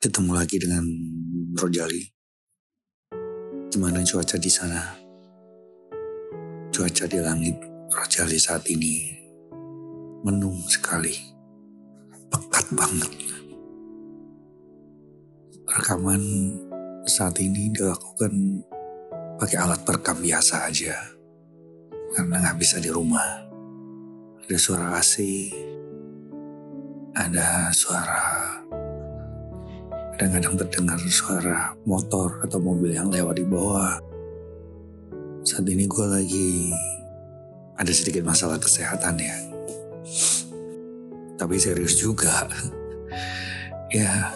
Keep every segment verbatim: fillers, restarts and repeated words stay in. ketemu lagi dengan Rojali. Gimana cuaca di sana? Cuaca di langit Rojali saat ini mendung sekali, pekat banget. Rekaman saat ini dilakukan pakai alat perekam biasa aja, karena nggak bisa di rumah. Ada suara A C, ada suara. Kadang-kadang terdengar suara motor atau mobil yang lewat di bawah. Saat ini gue lagi ada sedikit masalah kesehatan ya. Tapi serius juga. Ya,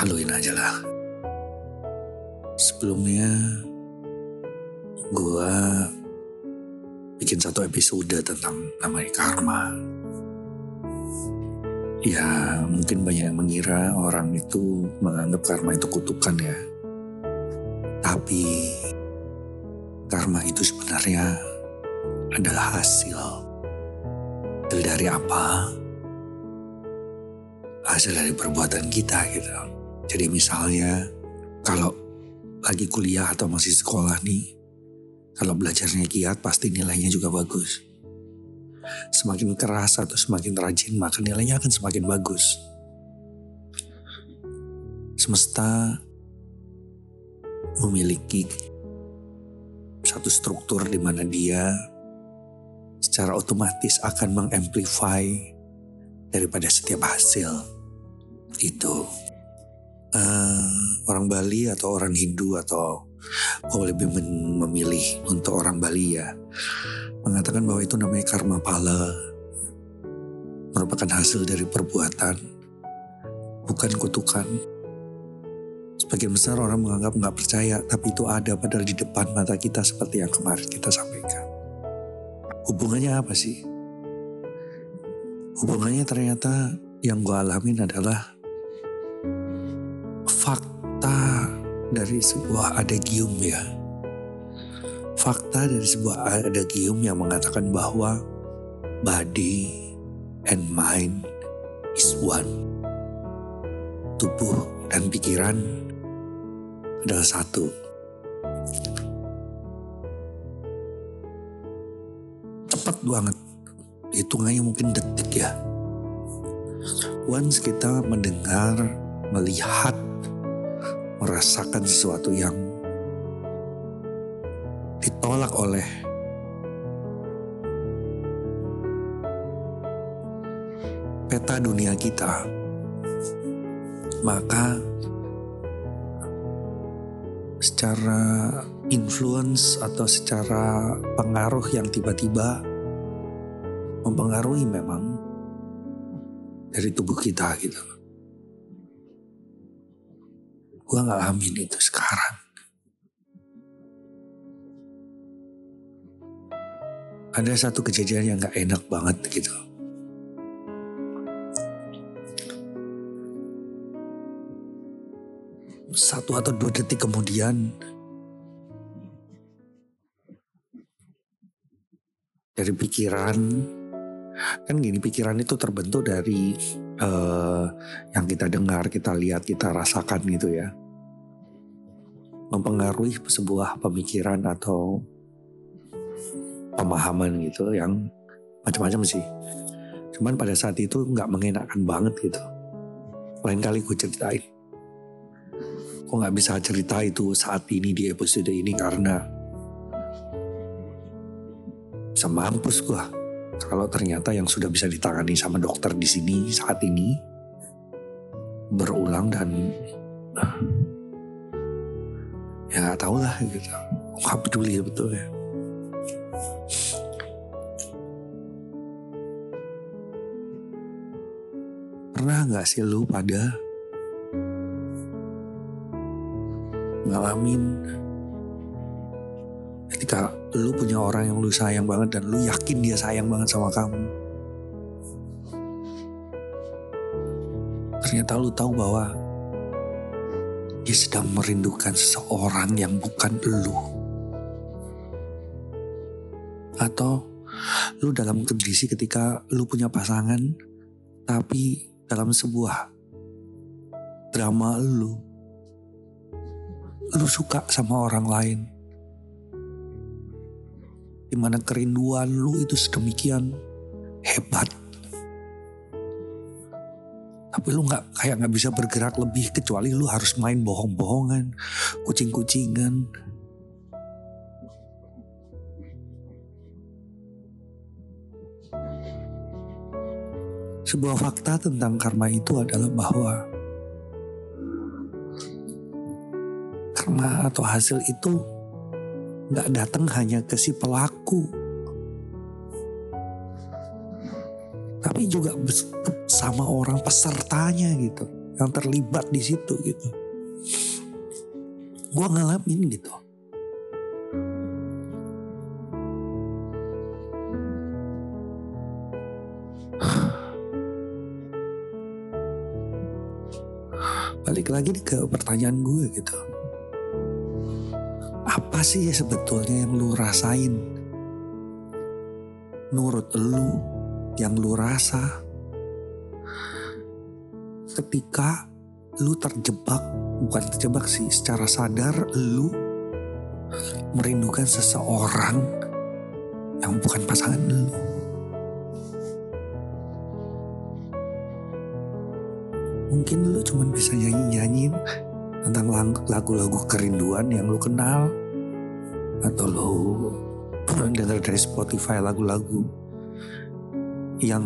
haluin aja lah. Sebelumnya, gue bikin satu episode tentang namanya karma. Ya mungkin banyak yang mengira orang itu menganggap karma itu kutukan ya. Tapi karma itu sebenarnya adalah hasil. Hasil dari apa? Hasil dari perbuatan kita gitu. Jadi misalnya kalau lagi kuliah atau masih sekolah nih, kalau belajarnya giat pasti nilainya juga bagus. Semakin keras atau semakin rajin maka nilainya akan semakin bagus. Semesta memiliki satu struktur di mana dia secara otomatis akan mengamplify daripada setiap hasil itu. Uh, orang Bali atau orang Hindu atau oh, lebih memilih untuk orang Bali ya, mengatakan bahwa itu namanya karma pala, merupakan hasil dari perbuatan, bukan kutukan. Sebagian besar orang menganggap nggak percaya, tapi itu ada padahal di depan mata kita seperti yang kemarin kita sampaikan. Hubungannya apa sih? Hubungannya ternyata yang gue alamin adalah fakta dari sebuah adagium ya. Fakta dari sebuah adagium yang mengatakan bahwa body and mind is one. Tubuh dan pikiran adalah satu. Cepat banget. Hitungannya mungkin detik ya. Once kita mendengar, melihat, merasakan sesuatu yang ditolak oleh peta dunia kita, maka secara influence atau secara pengaruh yang tiba-tiba mempengaruhi memang dari tubuh kita gitu. Gue ngalamin itu sekarang. Ada satu kejadian yang gak enak banget gitu. Satu atau dua detik kemudian, dari pikiran, kan gini, pikiran itu terbentuk dari uh, yang kita dengar, kita lihat, kita rasakan gitu ya. Mempengaruhi sebuah pemikiran atau pemahaman gitu yang macam-macam sih. Cuman pada saat itu gak mengenakan banget gitu. Lain kali gue ceritain. Gue gak bisa cerita itu saat ini di episode ini karena bisa mampus gue. Kalau ternyata yang sudah bisa ditangani sama dokter di sini saat ini berulang dan ya gak tau lah gitu. Gue gak peduli betul ya. Pernah gak sih lu pada ngalamin ketika lu punya orang yang lu sayang banget dan lu yakin dia sayang banget sama kamu, ternyata lu tahu bahwa dia sedang merindukan seseorang yang bukan lu, atau lu dalam kondisi ketika lu punya pasangan tapi dalam sebuah drama lu. Lu suka sama orang lain. Dimana kerinduan lu itu sedemikian hebat. Tapi lu gak, kayak gak bisa bergerak lebih. Kecuali lu harus main bohong-bohongan. Kucing-kucingan. Sebuah fakta tentang karma itu adalah bahwa karma atau hasil itu gak datang hanya ke si pelaku, tapi juga sama orang pesertanya gitu, yang terlibat di situ gitu. Gua ngalamin gitu. Balik lagi ke pertanyaan gue gitu. Apa sih ya sebetulnya yang lu rasain? Menurut lu yang lu rasa ketika lu terjebak, bukan terjebak sih, secara sadar lu merindukan seseorang yang bukan pasangan lu. Mungkin lu cuma bisa nyanyi-nyanyiin tentang lagu-lagu kerinduan yang lu kenal. Atau lu denger dari Spotify lagu-lagu yang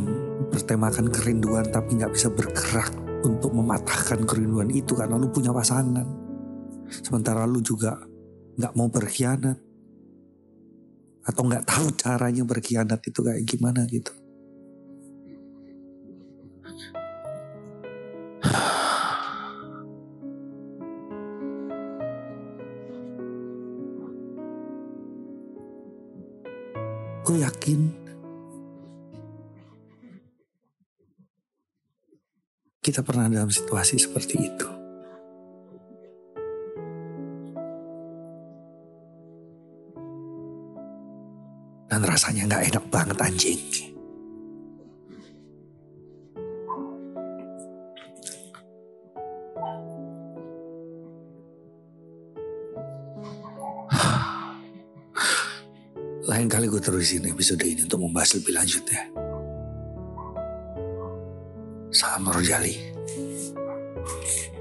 bertemakan kerinduan tapi gak bisa bergerak untuk mematahkan kerinduan itu karena lu punya pasangan. Sementara lu juga gak mau berkhianat. Atau gak tahu caranya berkhianat itu kayak gimana gitu. Gue yakin kita pernah dalam situasi seperti itu. Dan rasanya gak enak banget anjing. Lain kali gue terusin episode ini untuk membahas lebih lanjut ya. Salam Rojali.